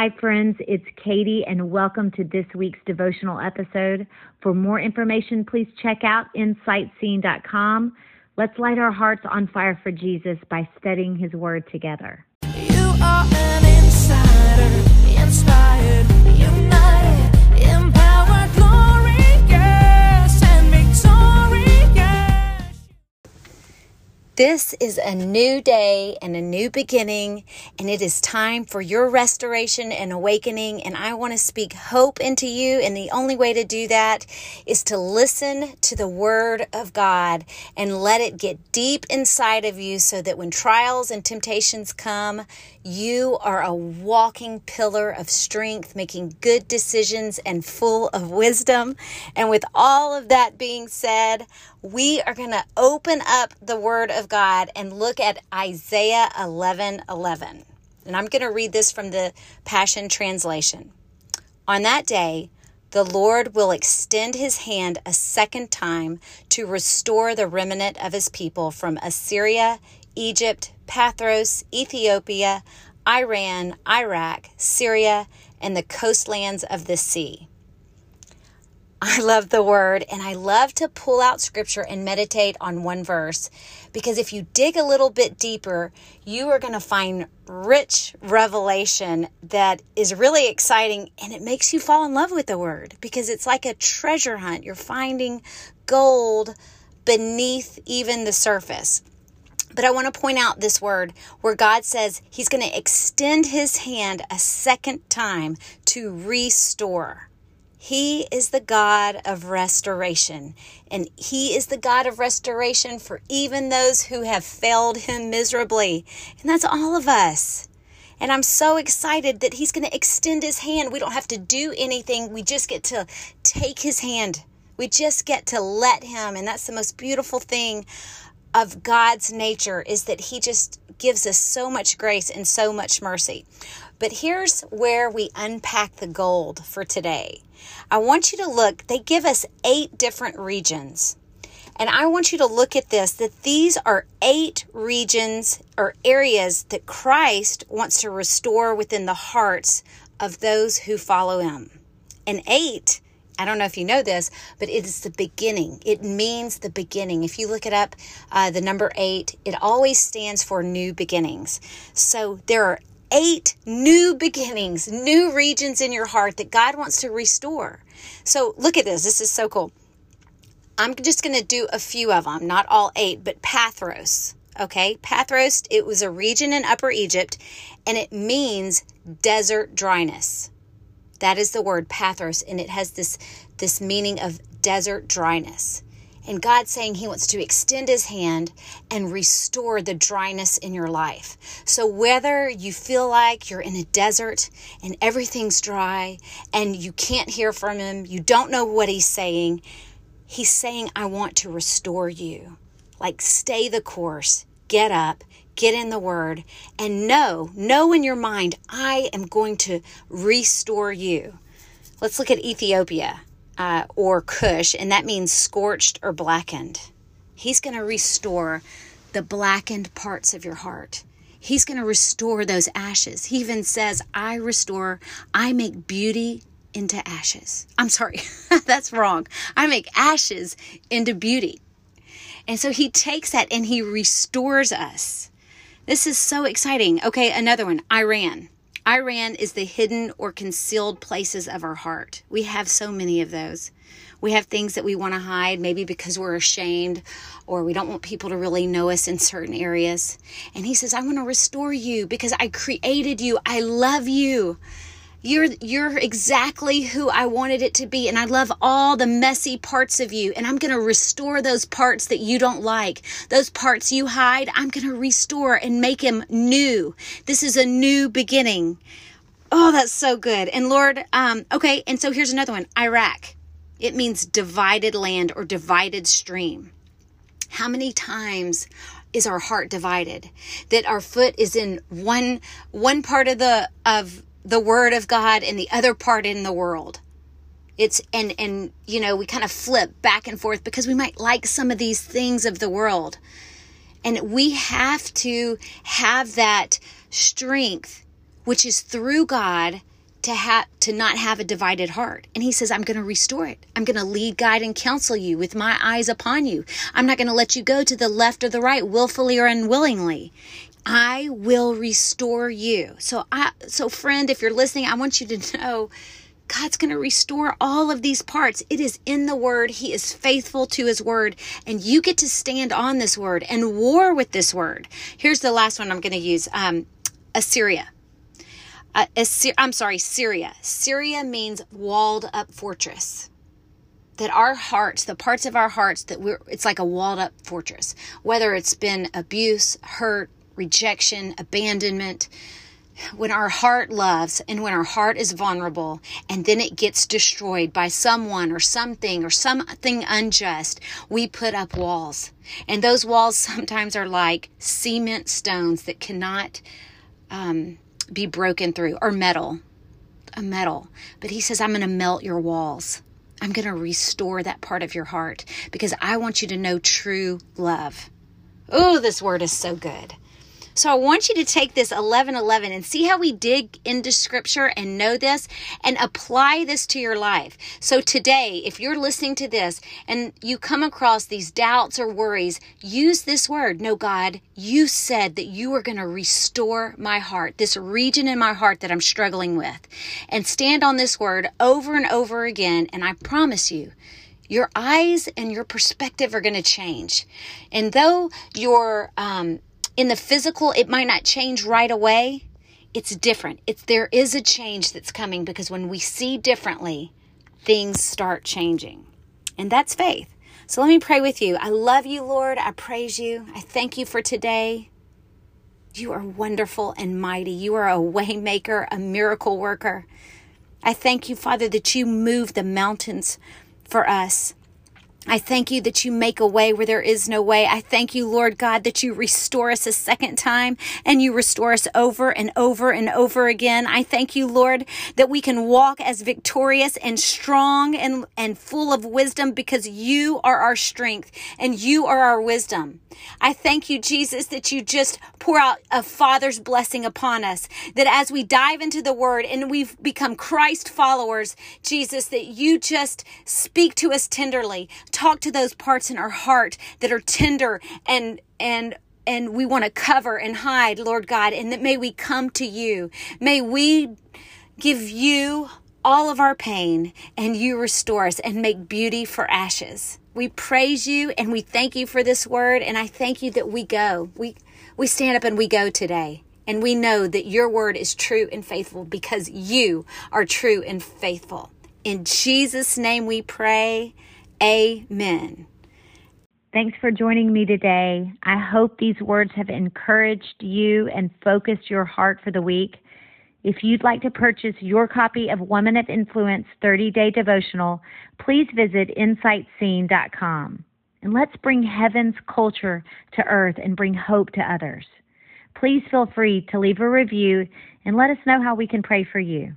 Hi friends, it's Katie and welcome to this week's devotional episode. For more information, please check out InsightScene.com. Let's light our hearts on fire for Jesus by studying His Word together. You are an insider, inspired, united, empowered, glorious, and victorious. This is a new day and a new beginning, and it is time for your restoration and awakening, and I want to speak hope into you, and the only way to do that is to listen to the Word of God and let it get deep inside of you so that when trials and temptations come, you are a walking pillar of strength, making good decisions and full of wisdom. And with all of that being said, we are going to open up the Word of God and look at Isaiah 11:11. And I'm going to read this from the Passion Translation. On that day, the Lord will extend His hand a second time to restore the remnant of His people from Assyria, Egypt, Pathros, Ethiopia, Iran, Iraq, Syria, and the coastlands of the sea. I love the Word, and I love to pull out scripture and meditate on one verse, because if you dig a little bit deeper, you are going to find rich revelation that is really exciting, and it makes you fall in love with the Word because it's like a treasure hunt. You're finding gold beneath even the surface. But I want to point out this word where God says He's going to extend His hand a second time to restore. He is the God of restoration, and He is the God of restoration for even those who have failed Him miserably, and that's all of us. And I'm so excited that He's going to extend His hand. We don't have to do anything. We just get to take His hand. We just get to let Him, and that's the most beautiful thing of God's nature, is that He just gives us so much grace and so much mercy. But here's where we unpack the gold for today. I want you to look, they give us 8 different regions. And I want you to look at this, that these are 8 regions or areas that Christ wants to restore within the hearts of those who follow Him. And 8, I don't know if you know this, but it is the beginning. It means the beginning. If you look it up, the number 8, it always stands for new beginnings. So there are 8 new beginnings, new regions in your heart that God wants to restore. So look at this. This is so cool. I'm just going to do a few of them, not all 8, but Pathros. Okay, Pathros, it was a region in Upper Egypt, and it means desert dryness. That is the word Pathros, and it has this meaning of desert dryness. And God's saying He wants to extend His hand and restore the dryness in your life. So whether you feel like you're in a desert and everything's dry and you can't hear from Him, you don't know what He's saying, I want to restore you. Like, stay the course, get up, get in the Word, and know in your mind, I am going to restore you. Let's look at Ethiopia. Or Kush, and that means scorched or blackened. He's going to restore the blackened parts of your heart. He's going to restore those ashes. He even says, I make beauty into ashes. I'm sorry, that's wrong. I make ashes into beauty. And so He takes that and He restores us. This is so exciting. Okay, another one, Iran. Iran is the hidden or concealed places of our heart. We have so many of those. We have things that we want to hide, maybe because we're ashamed or we don't want people to really know us in certain areas. And He says, I want to restore you because I created you. I love you. You're exactly who I wanted it to be. And I love all the messy parts of you. And I'm going to restore those parts that you don't like. Those parts you hide, I'm going to restore and make them new. This is a new beginning. Oh, that's so good. And Lord, okay. And so here's another one. Iraq. It means divided land or divided stream. How many times is our heart divided? That our foot is in one part of the Word of God and the other part in the world. It's, and you know, we kind of flip back and forth because we might like some of these things of the world. And we have to have that strength. which is through God to not have a divided heart. And he says, I'm going to restore it. I'm going to lead, guide, and counsel you with my eyes upon you. I'm not going to let you go to the left or the right, willfully or unwillingly. I will restore you. So friend, if you're listening, I want you to know God's going to restore all of these parts. It is in the word. He is faithful to his word, and you get to stand on this word and war with this word. Here's the last one I'm going to use. Assyria. Syria. Syria means walled up fortress. That our hearts, the parts of our hearts it's like a walled up fortress, whether it's been abuse, hurt, rejection, abandonment. When our heart loves and when our heart is vulnerable and then it gets destroyed by someone or something unjust, we put up walls. And those walls sometimes are like cement stones that cannot be broken through, or metal. But he says, I'm going to melt your walls. I'm going to restore that part of your heart because I want you to know true love. Oh, this word is so good. So I want you to take this 11:11 and see how we dig into scripture and know this and apply this to your life. So today, if you're listening to this and you come across these doubts or worries, use this word. No, God, you said that you are going to restore my heart, this region in my heart that I'm struggling with, and stand on this word over and over again. And I promise you, your eyes and your perspective are going to change. And though you're, in the physical, it might not change right away. It's different. There is a change that's coming because when we see differently, things start changing. And that's faith. So let me pray with you. I love you, Lord. I praise you. I thank you for today. You are wonderful and mighty. You are a way maker, a miracle worker. I thank you, Father, that you move the mountains for us. I thank you that you make a way where there is no way. I thank you, Lord God, that you restore us a second time and you restore us over and over and over again. I thank you, Lord, that we can walk as victorious and strong and full of wisdom because you are our strength and you are our wisdom. I thank you, Jesus, that you just pour out a Father's blessing upon us, that as we dive into the word and we've become Christ followers, Jesus, that you just speak to us tenderly. Talk to those parts in our heart that are tender and we want to cover and hide, Lord God, and that may we come to you. May we give you all of our pain and you restore us and make beauty for ashes. We praise you and we thank you for this word, and I thank you that we go. We stand up and we go today, and we know that your word is true and faithful because you are true and faithful. In Jesus' name we pray. Amen. Thanks for joining me today. I hope these words have encouraged you and focused your heart for the week. If you'd like to purchase your copy of Woman of Influence 30-Day Devotional, please visit InsightScene.com. And let's bring heaven's culture to earth and bring hope to others. Please feel free to leave a review and let us know how we can pray for you.